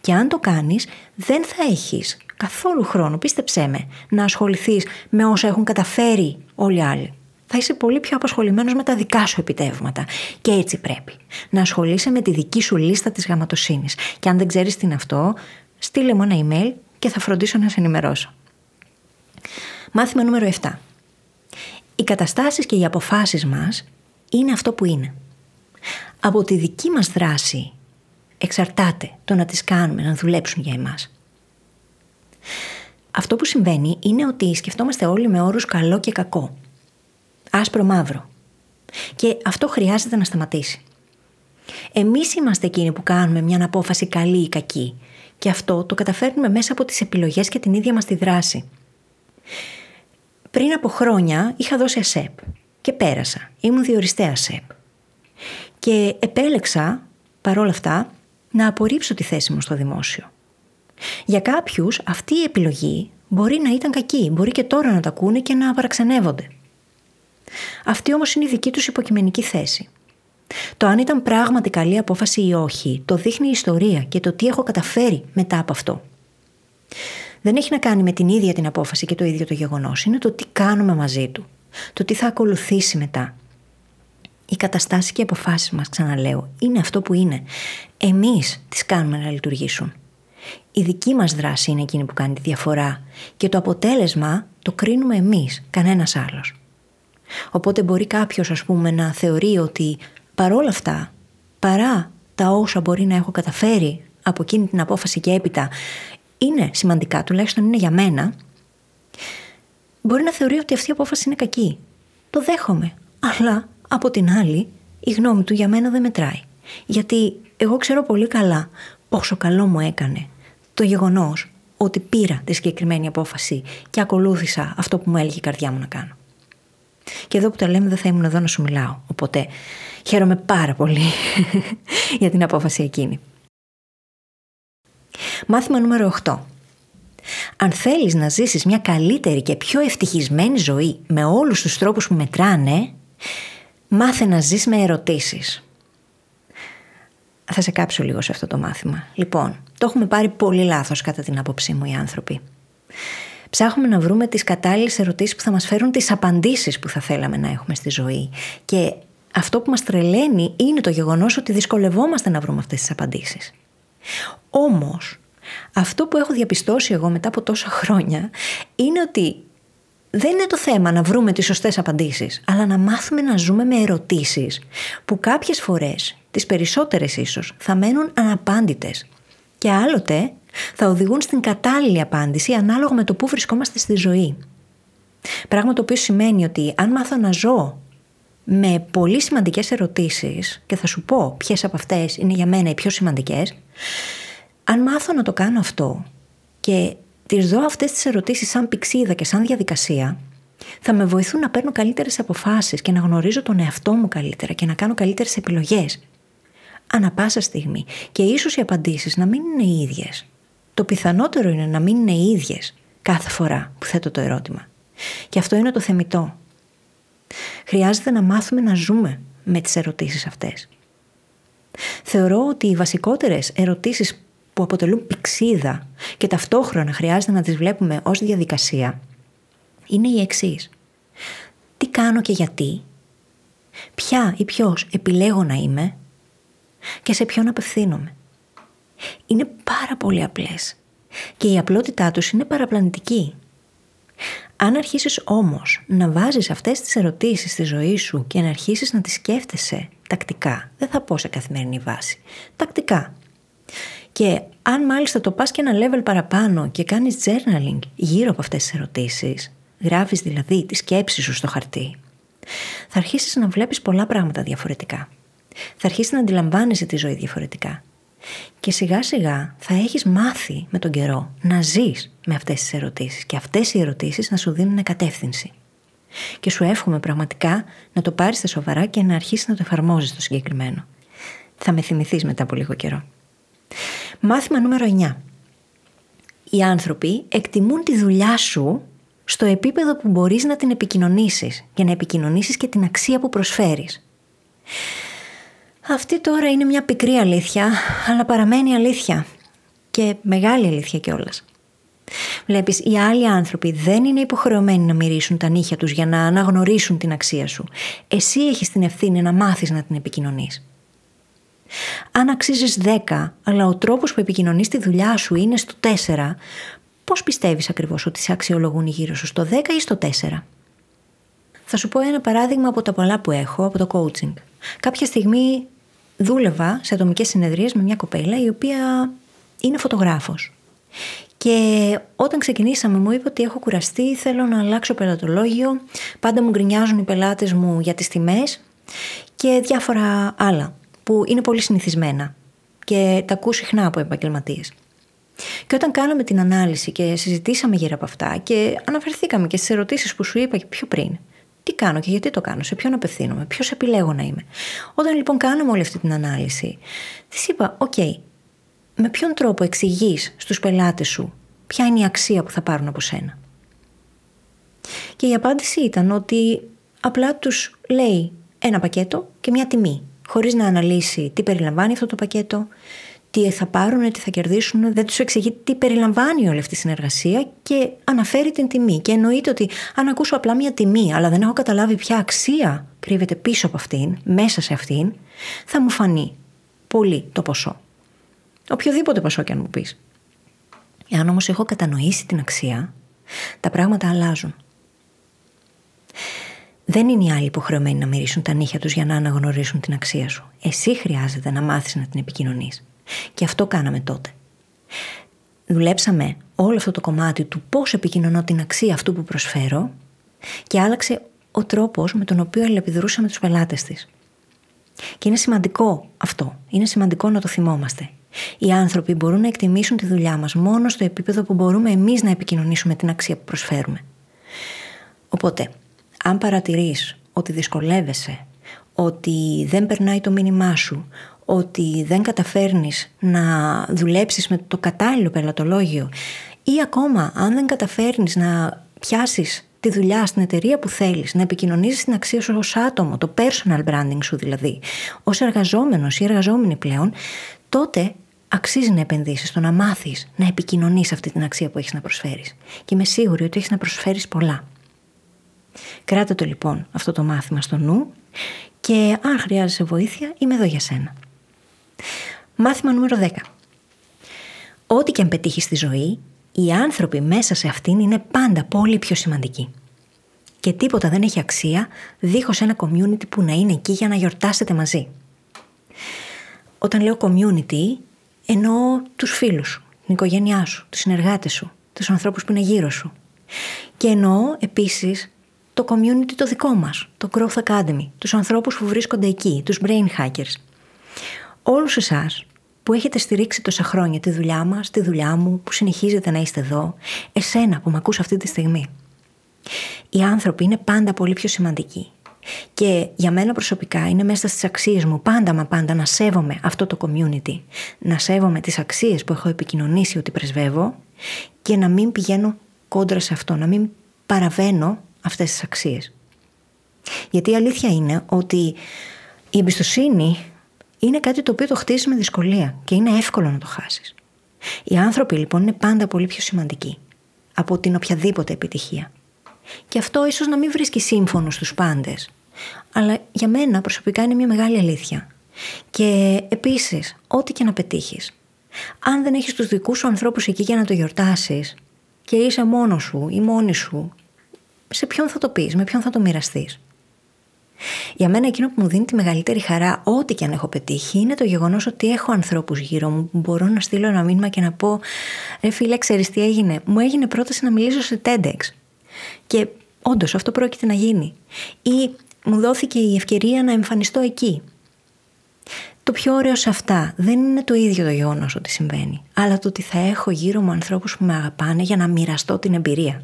Και αν το κάνεις, δεν θα έχεις καθόλου χρόνο, πίστεψέ με, να ασχοληθείς με όσα έχουν καταφέρει όλοι οι άλλοι. Θα είσαι πολύ πιο απασχολημένος με τα δικά σου επιτεύγματα. Και έτσι πρέπει. Να ασχολείσαι με τη δική σου λίστα της γαματοσύνης. Και αν δεν ξέρεις τι είναι αυτό, στείλε μου ένα email και θα φροντίσω να σε ενημερώσω. Μάθημα νούμερο 7. Οι καταστάσεις και οι αποφάσεις μας είναι αυτό που είναι. Από τη δική μας δράση εξαρτάται το να τις κάνουμε, να δουλέψουν για εμάς. Αυτό που συμβαίνει είναι ότι σκεφτόμαστε όλοι με όρους καλό και κακό. Άσπρο-μαύρο. Και αυτό χρειάζεται να σταματήσει. Εμείς είμαστε εκείνοι που κάνουμε μια απόφαση καλή ή κακή. Και αυτό το καταφέρνουμε μέσα από τις επιλογές και την ίδια μας τη δράση. Πριν από χρόνια είχα δώσει ΑΣΕΠ και πέρασα. Ήμουν διοριστέα ΑΣΕΠ. Και επέλεξα, παρόλα αυτά, να απορρίψω τη θέση μου στο δημόσιο. Για κάποιους αυτή η επιλογή μπορεί να ήταν κακή, μπορεί και τώρα να τα ακούνε και να παραξενεύονται. Αυτή όμως είναι η δική τους υποκειμενική θέση. Το αν ήταν πράγματι καλή απόφαση ή όχι, το δείχνει η ιστορία και το τι έχω καταφέρει μετά από αυτό. Δεν έχει να κάνει με την ίδια την απόφαση και το ίδιο το γεγονός. Είναι το τι κάνουμε μαζί του. Το τι θα ακολουθήσει μετά. Οι καταστάσεις και οι αποφάσεις μας, ξαναλέω, είναι αυτό που είναι. Εμείς τις κάνουμε να λειτουργήσουν. Η δική μας δράση είναι εκείνη που κάνει τη διαφορά. Και το αποτέλεσμα το κρίνουμε εμείς, κανένας άλλος. Οπότε μπορεί κάποιος, ας πούμε, να θεωρεί ότι παρόλα αυτά, παρά τα όσα μπορεί να έχω καταφέρει από εκείνη την απόφαση και έπειτα, είναι σημαντικά, τουλάχιστον είναι για μένα, μπορεί να θεωρεί ότι αυτή η απόφαση είναι κακή. Το δέχομαι, αλλά από την άλλη η γνώμη του για μένα δεν μετράει. Γιατί εγώ ξέρω πολύ καλά πόσο καλό μου έκανε το γεγονός ότι πήρα τη συγκεκριμένη απόφαση και ακολούθησα αυτό που μου έλεγε η καρδιά μου να κάνω. Και εδώ που τα λέμε δεν θα ήμουν εδώ να σου μιλάω, οπότε χαίρομαι πάρα πολύ για την απόφαση εκείνη. Μάθημα νούμερο 8. Αν θέλεις να ζήσεις μια καλύτερη και πιο ευτυχισμένη ζωή με όλους τους τρόπους που μετράνε, μάθε να ζεις με ερωτήσεις. Θα σε κάψω λίγο σε αυτό το μάθημα. Λοιπόν, το έχουμε πάρει πολύ λάθος κατά την άποψή μου οι άνθρωποι. Ψάχνουμε να βρούμε τις κατάλληλες ερωτήσεις που θα μας φέρουν τις απαντήσεις που θα θέλαμε να έχουμε στη ζωή. Και αυτό που μας τρελαίνει είναι το γεγονός ότι δυσκολευόμαστε να βρούμε αυτές τις απαντήσεις. Όμως, αυτό που έχω διαπιστώσει εγώ μετά από τόσα χρόνια είναι ότι δεν είναι το θέμα να βρούμε τις σωστές απαντήσεις, αλλά να μάθουμε να ζούμε με ερωτήσεις που κάποιες φορές, τις περισσότερες ίσως, θα μένουν αναπάντητες και άλλοτε θα οδηγούν στην κατάλληλη απάντηση ανάλογα με το που βρισκόμαστε στη ζωή. Πράγμα το οποίο σημαίνει ότι αν μάθω να ζω με πολύ σημαντικές ερωτήσεις, και θα σου πω ποιες από αυτές είναι για μένα οι πιο σημαντικές, αν μάθω να το κάνω αυτό και τις δω αυτές τις ερωτήσεις σαν πυξίδα και σαν διαδικασία, θα με βοηθούν να παίρνω καλύτερες αποφάσεις και να γνωρίζω τον εαυτό μου καλύτερα και να κάνω καλύτερες επιλογές ανά πάσα στιγμή. Και ίσως οι απαντήσεις να μην είναι οι ίδιες. Το πιθανότερο είναι να μην είναι οι ίδιες κάθε φορά που θέτω το ερώτημα. Και αυτό είναι το θεμιτό. Χρειάζεται να μάθουμε να ζούμε με τις ερωτήσεις αυτές. Θεωρώ ότι οι βασικότερες ερωτήσεις που αποτελούν πυξίδα και ταυτόχρονα χρειάζεται να τις βλέπουμε ως διαδικασία είναι οι εξής. Τι κάνω και γιατί? Ποια ή ποιος επιλέγω να είμαι? Και σε ποιον απευθύνομαι? Είναι πάρα πολύ απλές και η απλότητά τους είναι παραπλανητική. Αν αρχίσεις όμως να βάζεις αυτές τις ερωτήσεις στη ζωή σου και να αρχίσεις να τις σκέφτεσαι τακτικά, δεν θα πω σε καθημερινή βάση, τακτικά, και αν μάλιστα το πας και ένα level παραπάνω και κάνεις journaling γύρω από αυτές τις ερωτήσεις, γράφεις δηλαδή τη σκέψη σου στο χαρτί, θα αρχίσεις να βλέπεις πολλά πράγματα διαφορετικά. Θα αρχίσεις να αντιλαμβάνεσαι τη ζωή διαφορετικά. Και σιγά σιγά θα έχεις μάθει με τον καιρό να ζεις με αυτές τις ερωτήσεις και αυτές οι ερωτήσεις να σου δίνουν κατεύθυνση. Και σου εύχομαι πραγματικά να το πάρεις στα σοβαρά και να αρχίσεις να το εφαρμόζεις το συγκεκριμένο. Θα με θυμηθείς μετά από λίγο καιρό. Μάθημα νούμερο 9. Οι άνθρωποι εκτιμούν τη δουλειά σου στο επίπεδο που μπορείς να την επικοινωνήσεις και να επικοινωνήσεις και την αξία που προσφέρεις. Αυτή τώρα είναι μια πικρή αλήθεια, αλλά παραμένει αλήθεια και μεγάλη αλήθεια κιόλας. Βλέπεις, οι άλλοι άνθρωποι δεν είναι υποχρεωμένοι να μυρίσουν τα νύχια τους για να αναγνωρίσουν την αξία σου. Εσύ έχεις την ευθύνη να μάθεις να την επικοινωνείς. Αν αξίζεις 10, αλλά ο τρόπος που επικοινωνείς τη δουλειά σου είναι στο 4, πώς πιστεύεις ακριβώς ότι σε αξιολογούν γύρω σου, στο 10 ή στο 4? Θα σου πω ένα παράδειγμα από τα πολλά που έχω από το coaching. Κάποια στιγμή δούλευα σε ατομικές συνεδρίες με μια κοπέλα η οποία είναι φωτογράφος. Και όταν ξεκινήσαμε μου είπε ότι έχω κουραστεί, θέλω να αλλάξω πελατολόγιο, πάντα μου γκρινιάζουν οι πελάτες μου για τις τιμές και διάφορα άλλα που είναι πολύ συνηθισμένα και τα ακούω συχνά από επαγγελματίες. Και όταν κάναμε την ανάλυση και συζητήσαμε γύρω από αυτά και αναφερθήκαμε και στις ερωτήσεις που σου είπα πιο πριν, τι κάνω και γιατί το κάνω, σε ποιον απευθύνομαι, ποιος επιλέγω να είμαι. Όταν λοιπόν κάναμε όλη αυτή την ανάλυση, της είπα, «Okay, με ποιον τρόπο εξηγείς στους πελάτες σου ποια είναι η αξία που θα πάρουν από σένα?» Και η απάντηση ήταν ότι απλά τους λέει ένα πακέτο και μια τιμή, χωρίς να αναλύσει τι περιλαμβάνει αυτό το πακέτο, τι θα πάρουν, τι θα κερδίσουν, δεν τους εξηγεί τι περιλαμβάνει όλη αυτή η συνεργασία και αναφέρει την τιμή. Και εννοείται ότι αν ακούσω απλά μια τιμή, αλλά δεν έχω καταλάβει ποια αξία κρύβεται πίσω από αυτήν, μέσα σε αυτήν, θα μου φανεί πολύ το ποσό. Οποιοδήποτε ποσό και αν μου πεις. Εάν όμως έχω κατανοήσει την αξία, τα πράγματα αλλάζουν. Δεν είναι οι άλλοι υποχρεωμένοι να μυρίσουν τα νύχια τους για να αναγνωρίσουν την αξία σου. Εσύ χρειάζεται να μάθεις να την επικοινωνείς. Και αυτό κάναμε τότε. Δουλέψαμε όλο αυτό το κομμάτι του πώς επικοινωνώ την αξία αυτού που προσφέρω και άλλαξε ο τρόπος με τον οποίο αλληλεπιδρούσαμε τους πελάτες της. Και είναι σημαντικό αυτό. Είναι σημαντικό να το θυμόμαστε. Οι άνθρωποι μπορούν να εκτιμήσουν τη δουλειά μας μόνο στο επίπεδο που μπορούμε εμείς να επικοινωνήσουμε την αξία που προσφέρουμε. Οπότε, αν παρατηρείς ότι δυσκολεύεσαι, ότι δεν περνάει το μήνυμά σου, ότι δεν καταφέρνεις να δουλέψεις με το κατάλληλο πελατολόγιο ή ακόμα αν δεν καταφέρνεις να πιάσεις τη δουλειά στην εταιρεία που θέλεις, να επικοινωνήσεις την αξία σου ως άτομο, το personal branding σου δηλαδή, ως εργαζόμενος ή εργαζόμενη πλέον, τότε αξίζει να επενδύσεις στο να μάθεις να επικοινωνείς αυτή την αξία που έχεις να προσφέρεις. Και είμαι σίγουρη ότι έχεις να προσφέρεις πολλά. Κράτα το λοιπόν αυτό το μάθημα στο νου και αν χρειάζεσαι βοήθεια είμαι εδώ για σένα. Μάθημα νούμερο 10. ό,τι και αν πετύχει στη ζωή, οι άνθρωποι μέσα σε αυτήν είναι πάντα πολύ πιο σημαντικοί. Και τίποτα δεν έχει αξία δίχως ένα community που να είναι εκεί για να γιορτάσετε μαζί. Όταν λέω community, εννοώ τους φίλους σου, την οικογένειά σου, τους συνεργάτες σου, τους ανθρώπους που είναι γύρω σου. Και εννοώ επίσης το community το δικό μας, το Growth Academy, τους ανθρώπους που βρίσκονται εκεί, τους brain hackers. Όλους εσάς που έχετε στηρίξει τόσα χρόνια τη δουλειά μας, τη δουλειά μου, που συνεχίζετε να είστε εδώ, εσένα που με ακούς αυτή τη στιγμή. Οι άνθρωποι είναι πάντα πολύ πιο σημαντικοί. Και για μένα προσωπικά είναι μέσα στις αξίες μου πάντα μα πάντα να σέβομαι αυτό το community, να σέβομαι τις αξίες που έχω επικοινωνήσει ότι πρεσβεύω και να μην πηγαίνω κόντρα σε αυτό, να μην παραβαίνω αυτές τις αξίες. Γιατί η αλήθεια είναι ότι η εμπιστοσύνη είναι κάτι το οποίο το χτίζεις με δυσκολία και είναι εύκολο να το χάσεις. Οι άνθρωποι λοιπόν είναι πάντα πολύ πιο σημαντικοί από την οποιαδήποτε επιτυχία. Και αυτό ίσως να μην βρίσκει σύμφωνο στους πάντες, αλλά για μένα προσωπικά είναι μια μεγάλη αλήθεια. Και επίσης, ό,τι και να πετύχεις, αν δεν έχεις τους δικούς σου ανθρώπους εκεί για να το γιορτάσεις και είσαι μόνος σου ή μόνη σου, σε ποιον θα το πεις, με ποιον θα το μοιραστείς? Για μένα εκείνο που μου δίνει τη μεγαλύτερη χαρά, ό,τι και αν έχω πετύχει, είναι το γεγονός ότι έχω ανθρώπους γύρω μου που μπορώ να στείλω ένα μήνυμα και να πω: ρε φίλε, ξέρεις τι έγινε? Μου έγινε πρόταση να μιλήσω σε TEDx. Και όντως αυτό πρόκειται να γίνει. Ή μου δόθηκε η ευκαιρία να εμφανιστώ εκεί. Το πιο ωραίο σε αυτά δεν είναι το ίδιο το γεγονός ότι συμβαίνει, αλλά το ότι θα έχω γύρω μου ανθρώπους που με αγαπάνε για να μοιραστώ την εμπειρία.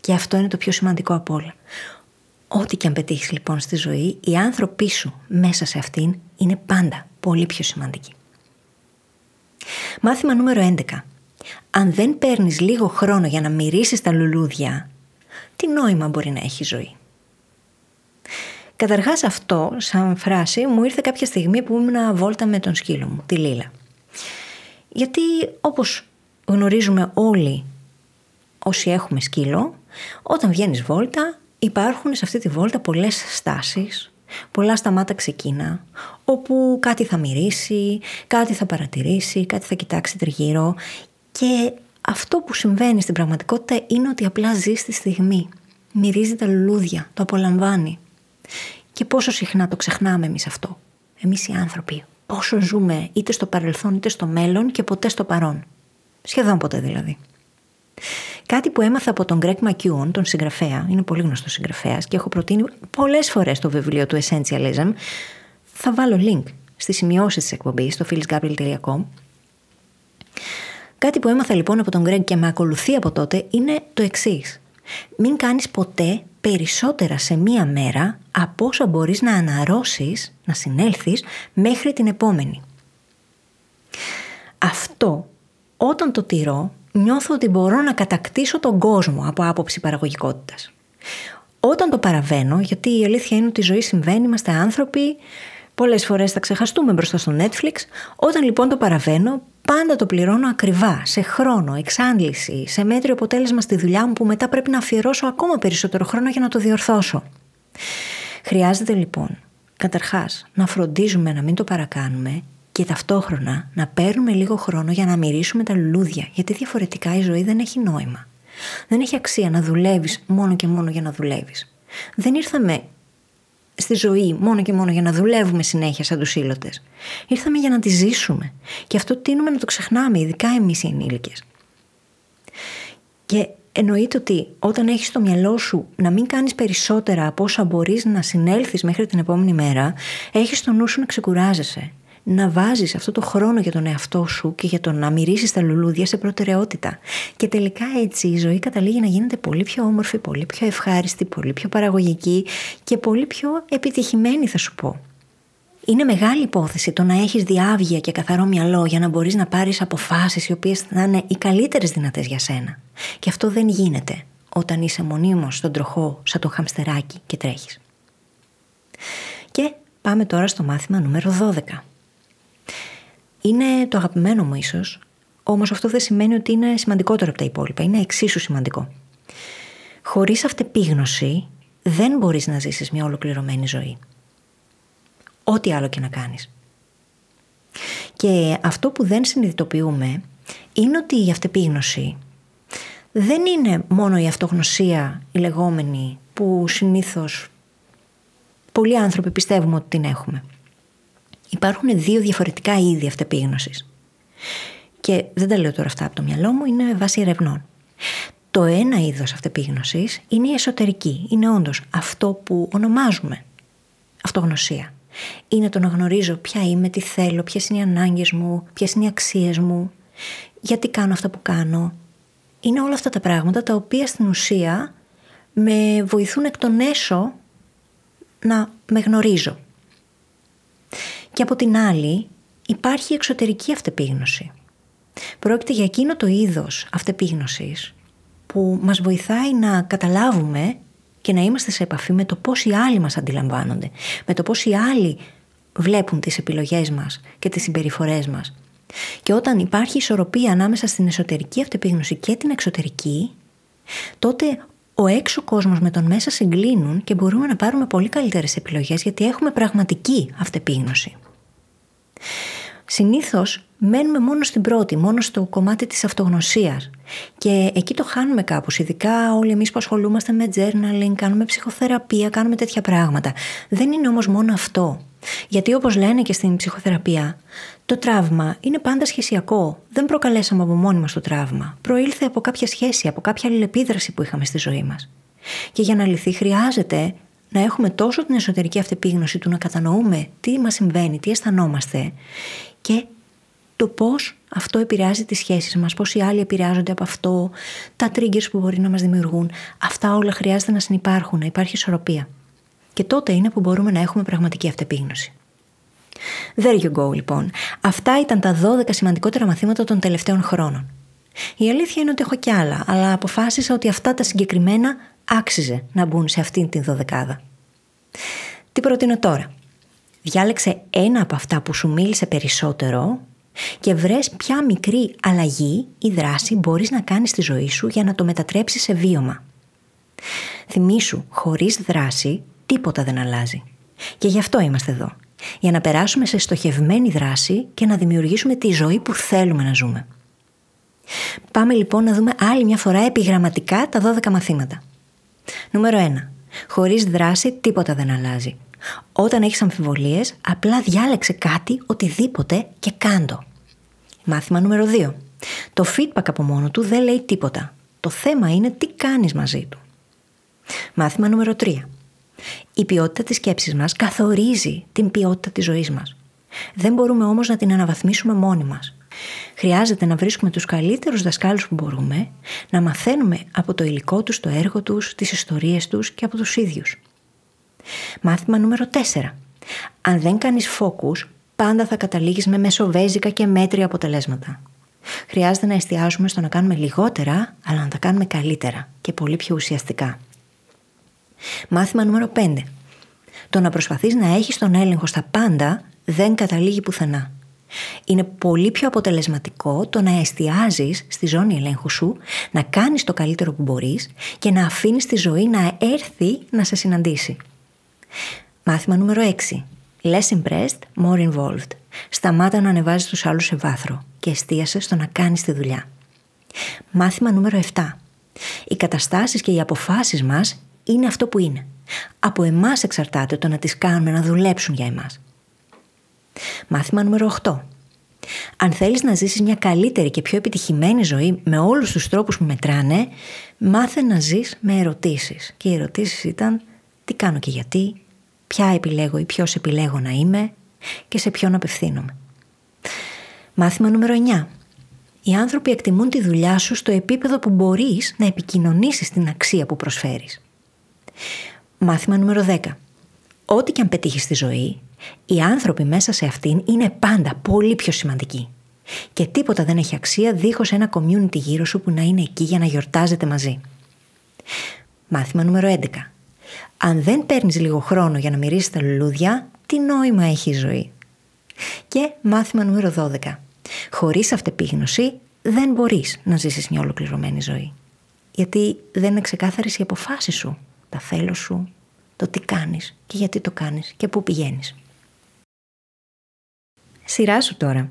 Και αυτό είναι το πιο σημαντικό απ' όλα. Ό,τι και αν πετύχεις λοιπόν στη ζωή, οι άνθρωποι σου μέσα σε αυτήν είναι πάντα πολύ πιο σημαντικοί. Μάθημα νούμερο 11. Αν δεν παίρνεις λίγο χρόνο για να μυρίσεις τα λουλούδια, τι νόημα μπορεί να έχει ζωή? Καταρχάς αυτό, σαν φράση, μου ήρθε κάποια στιγμή που ήμουν βόλτα με τον σκύλο μου, τη Λίλα. Γιατί όπως γνωρίζουμε όλοι όσοι έχουμε σκύλο, όταν βγαίνεις βόλτα υπάρχουν σε αυτή τη βόλτα πολλές στάσεις, πολλά σταμάτα ξεκίνα, όπου κάτι θα μυρίσει, κάτι θα παρατηρήσει, κάτι θα κοιτάξει τριγύρω. Και αυτό που συμβαίνει στην πραγματικότητα είναι ότι απλά ζει στη στιγμή. Μυρίζει τα λουλούδια, το απολαμβάνει. Και πόσο συχνά το ξεχνάμε εμείς αυτό. Εμείς οι άνθρωποι. Πόσο ζούμε είτε στο παρελθόν είτε στο μέλλον και ποτέ στο παρόν. Σχεδόν ποτέ δηλαδή. Κάτι που έμαθα από τον Greg McKeown, τον συγγραφέα, είναι πολύ γνωστός συγγραφέας και έχω προτείνει πολλές φορές το βιβλίο του Essentialism. Θα βάλω link στις σημειώσεις της εκπομπής στο phyllisgavrilidou.com. Κάτι που έμαθα λοιπόν από τον Greg και με ακολουθεί από τότε είναι το εξής. Μην κάνεις ποτέ περισσότερα σε μία μέρα από όσα μπορείς να αναρρώσεις, να συνέλθεις μέχρι την επόμενη. Αυτό όταν το τηρώ νιώθω ότι μπορώ να κατακτήσω τον κόσμο από άποψη παραγωγικότητας. Όταν το παραβαίνω, γιατί η αλήθεια είναι ότι η ζωή συμβαίνει, είμαστε άνθρωποι, πολλές φορές θα ξεχαστούμε μπροστά στο Netflix, όταν λοιπόν το παραβαίνω, πάντα το πληρώνω ακριβά, σε χρόνο, εξάντληση, σε μέτριο αποτέλεσμα στη δουλειά μου που μετά πρέπει να αφιερώσω ακόμα περισσότερο χρόνο για να το διορθώσω. Χρειάζεται λοιπόν, καταρχάς, να φροντίζουμε να μην το παρακάνουμε και ταυτόχρονα να παίρνουμε λίγο χρόνο για να μυρίσουμε τα λουλούδια, γιατί διαφορετικά η ζωή δεν έχει νόημα. Δεν έχει αξία να δουλεύεις μόνο και μόνο για να δουλεύεις. Δεν ήρθαμε στη ζωή μόνο και μόνο για να δουλεύουμε συνέχεια σαν τους ήλωτες. Ήρθαμε για να τη ζήσουμε. Και αυτό τείνουμε να το ξεχνάμε, ειδικά εμείς οι ενήλικες. Και εννοείται ότι όταν έχεις στο μυαλό σου να μην κάνεις περισσότερα από όσα μπορείς να συνέλθεις μέχρι την επόμενη μέρα, έχεις στο νου σου να ξεκουράζεσαι. Να βάζεις αυτό το χρόνο για τον εαυτό σου και για το να μυρίσεις τα λουλούδια σε προτεραιότητα. Και τελικά έτσι η ζωή καταλήγει να γίνεται πολύ πιο όμορφη, πολύ πιο ευχάριστη, πολύ πιο παραγωγική και πολύ πιο επιτυχημένη, θα σου πω. Είναι μεγάλη υπόθεση το να έχεις διάβγεια και καθαρό μυαλό για να μπορείς να πάρεις αποφάσεις οι οποίες θα είναι οι καλύτερες δυνατές για σένα. Και αυτό δεν γίνεται όταν είσαι μονίμως στον τροχό σαν το χαμστεράκι και τρέχεις. Και πάμε τώρα στο μάθημα νούμερο 12. Είναι το αγαπημένο μου ίσως, όμως αυτό δεν σημαίνει ότι είναι σημαντικότερο από τα υπόλοιπα, είναι εξίσου σημαντικό. Χωρίς αυτεπίγνωση δεν μπορείς να ζήσεις μια ολοκληρωμένη ζωή. Ό,τι άλλο και να κάνεις. Και αυτό που δεν συνειδητοποιούμε είναι ότι η αυτεπίγνωση δεν είναι μόνο η αυτογνωσία η λεγόμενη που συνήθως πολλοί άνθρωποι πιστεύουμε ότι την έχουμε. Υπάρχουν δύο διαφορετικά είδη αυτεπίγνωσης. Και δεν τα λέω τώρα αυτά από το μυαλό μου, είναι βάση ερευνών. Το ένα είδος αυτεπίγνωσης είναι η εσωτερική. Είναι όντως αυτό που ονομάζουμε αυτογνωσία. Είναι το να γνωρίζω ποια είμαι, τι θέλω, ποιες είναι οι ανάγκες μου, ποιες είναι οι αξίες μου, γιατί κάνω αυτά που κάνω. Είναι όλα αυτά τα πράγματα τα οποία στην ουσία με βοηθούν εκ των έσω να με γνωρίζω. Και από την άλλη υπάρχει η εξωτερική αυτεπίγνωση. Πρόκειται για εκείνο το είδος αυτεπίγνωσης που μας βοηθάει να καταλάβουμε και να είμαστε σε επαφή με το πώς οι άλλοι μας αντιλαμβάνονται, με το πώς οι άλλοι βλέπουν τις επιλογές μας και τις συμπεριφορές μας. Και όταν υπάρχει ισορροπία ανάμεσα στην εσωτερική αυτεπίγνωση και την εξωτερική, τότε ο έξω κόσμος με τον μέσα συγκλίνουν και μπορούμε να πάρουμε πολύ καλύτερες επιλογές, γιατί έχουμε πραγματική αυτεπίγνωση. Συνήθως μένουμε μόνο στην πρώτη, μόνο στο κομμάτι της αυτογνωσίας, και εκεί το χάνουμε κάπως, ειδικά όλοι εμείς που ασχολούμαστε με journaling, κάνουμε ψυχοθεραπεία, κάνουμε τέτοια πράγματα. Δεν είναι όμως μόνο αυτό, γιατί όπως λένε και στην ψυχοθεραπεία, το τραύμα είναι πάντα σχεσιακό. Δεν προκαλέσαμε από μόνοι μας το τραύμα. Προήλθε από κάποια σχέση, από κάποια αλληλεπίδραση που είχαμε στη ζωή μας. Και για να λυθεί χρειάζεται να έχουμε τόσο την εσωτερική αυτεπίγνωση του να κατανοούμε τι μας συμβαίνει, τι αισθανόμαστε, και το πώς αυτό επηρεάζει τις σχέσεις μας, πώς οι άλλοι επηρεάζονται από αυτό, τα triggers που μπορεί να μας δημιουργούν. Αυτά όλα χρειάζεται να συνυπάρχουν, να υπάρχει ισορροπία. Και τότε είναι που μπορούμε να έχουμε πραγματική αυτεπίγνωση. There you go, λοιπόν. Αυτά ήταν τα 12 σημαντικότερα μαθήματα των τελευταίων χρόνων. Η αλήθεια είναι ότι έχω κι άλλα, αλλά αποφάσισα ότι αυτά τα συγκεκριμένα άξιζε να μπουν σε αυτήν την 12. Τι προτείνω τώρα? Διάλεξε ένα από αυτά που σου μίλησε περισσότερο και βρες ποια μικρή αλλαγή ή δράση μπορείς να κάνεις στη ζωή σου για να το μετατρέψεις σε βίωμα. Θυμήσου, χωρίς δράση τίποτα δεν αλλάζει. Και γι' αυτό είμαστε εδώ. Για να περάσουμε σε στοχευμένη δράση και να δημιουργήσουμε τη ζωή που θέλουμε να ζούμε. Πάμε λοιπόν να δούμε άλλη μια φορά επιγραμματικά τα 12 μαθήματα. Νούμερο 1. Χωρίς δράση τίποτα δεν αλλάζει. Όταν έχεις αμφιβολίες, απλά διάλεξε κάτι, οτιδήποτε, και κάντο. Μάθημα νούμερο 2. Το feedback από μόνο του δεν λέει τίποτα. Το θέμα είναι τι κάνεις μαζί του. Μάθημα νούμερο 3. Η ποιότητα της σκέψης μας καθορίζει την ποιότητα της ζωής μας. Δεν μπορούμε όμως να την αναβαθμίσουμε μόνοι μας. Χρειάζεται να βρίσκουμε τους καλύτερους δασκάλους που μπορούμε, να μαθαίνουμε από το υλικό τους, το έργο τους, τις ιστορίες τους και από τους ίδιους. Μάθημα νούμερο 4. Αν δεν κάνεις focus, πάντα θα καταλήγεις με μεσοβέζικα και μέτρια αποτελέσματα. Χρειάζεται να εστιάζουμε στο να κάνουμε λιγότερα, αλλά να τα κάνουμε καλύτερα και πολύ πιο ουσιαστικά. Μάθημα νούμερο 5. Το να προσπαθείς να έχεις τον έλεγχο στα πάντα δεν καταλήγει πουθενά. Είναι πολύ πιο αποτελεσματικό το να εστιάζεις στη ζώνη ελέγχου σου, να κάνεις το καλύτερο που μπορείς και να αφήνεις τη ζωή να έρθει να σε συναντήσει. Μάθημα νούμερο 6. Less impressed, more involved. Σταμάτα να ανεβάζεις τους άλλους σε βάθρο και εστίασε στο να κάνεις τη δουλειά. Μάθημα νούμερο 7. Οι καταστάσεις και οι αποφάσεις μας είναι αυτό που είναι. Από εμάς εξαρτάται το να τις κάνουμε να δουλέψουν για εμάς. Μάθημα νούμερο 8. Αν θέλεις να ζήσεις μια καλύτερη και πιο επιτυχημένη ζωή με όλους τους τρόπους που μετράνε, μάθε να ζεις με ερωτήσεις. Και οι ερωτήσεις ήταν: τι κάνω και γιατί, ποια επιλέγω ή ποιος επιλέγω να είμαι και σε ποιον απευθύνομαι. Μάθημα νούμερο 9. Οι άνθρωποι εκτιμούν τη δουλειά σου στο επίπεδο που μπορείς να επικοινωνήσεις την αξία που προσφέρεις. Μάθημα νούμερο 10. Ό,τι και αν πετύχεις στη ζωή, οι άνθρωποι μέσα σε αυτήν είναι πάντα πολύ πιο σημαντικοί. Και τίποτα δεν έχει αξία δίχως ένα community γύρω σου που να είναι εκεί για να γιορτάζετε μαζί. Μάθημα νούμερο 11. Αν δεν παίρνεις λίγο χρόνο για να μυρίσεις τα λουλούδια, τι νόημα έχει η ζωή? Και μάθημα νούμερο 12. Χωρίς αυτεπίγνωση δεν μπορείς να ζήσεις μια ολοκληρωμένη ζωή. Γιατί δεν είναι ξεκάθαρες οι αποφάσεις σου, τα θέλω σου, το τι κάνεις και γιατί το κάνεις και πού πηγαίνεις. Σειρά σου τώρα.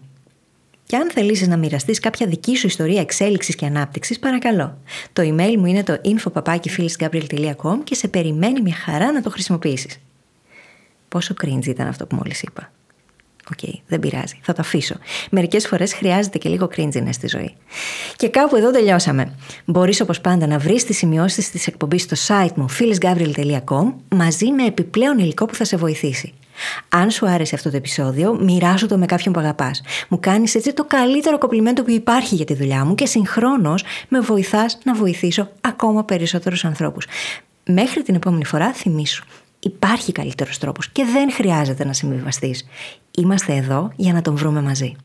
Και αν θελήσεις να μοιραστείς κάποια δική σου ιστορία εξέλιξης και ανάπτυξης, παρακαλώ. Το email μου είναι το info@filisgavrilidou.com και σε περιμένει μια χαρά να το χρησιμοποιήσεις. Πόσο cringe ήταν αυτό που μόλις είπα. Οκ, δεν πειράζει, θα το αφήσω. Μερικές φορές χρειάζεται και λίγο cringe στη ζωή. Και κάπου εδώ τελειώσαμε. Μπορείς όπως πάντα να βρεις τις σημειώσεις της εκπομπής στο site μου filisgavrilidou.com μαζί με επιπλέον υλικό που θα σε βοηθήσει. Αν σου άρεσε αυτό το επεισόδιο, μοιράσου το με κάποιον που αγαπάς. Μου κάνεις έτσι το καλύτερο κομπλιμέντο που υπάρχει για τη δουλειά μου και συγχρόνως με βοηθάς να βοηθήσω ακόμα περισσότερους ανθρώπους. Μέχρι την επόμενη φορά, θυμήσου, υπάρχει καλύτερος τρόπος και δεν χρειάζεται να συμβιβαστείς. Είμαστε εδώ για να τον βρούμε μαζί.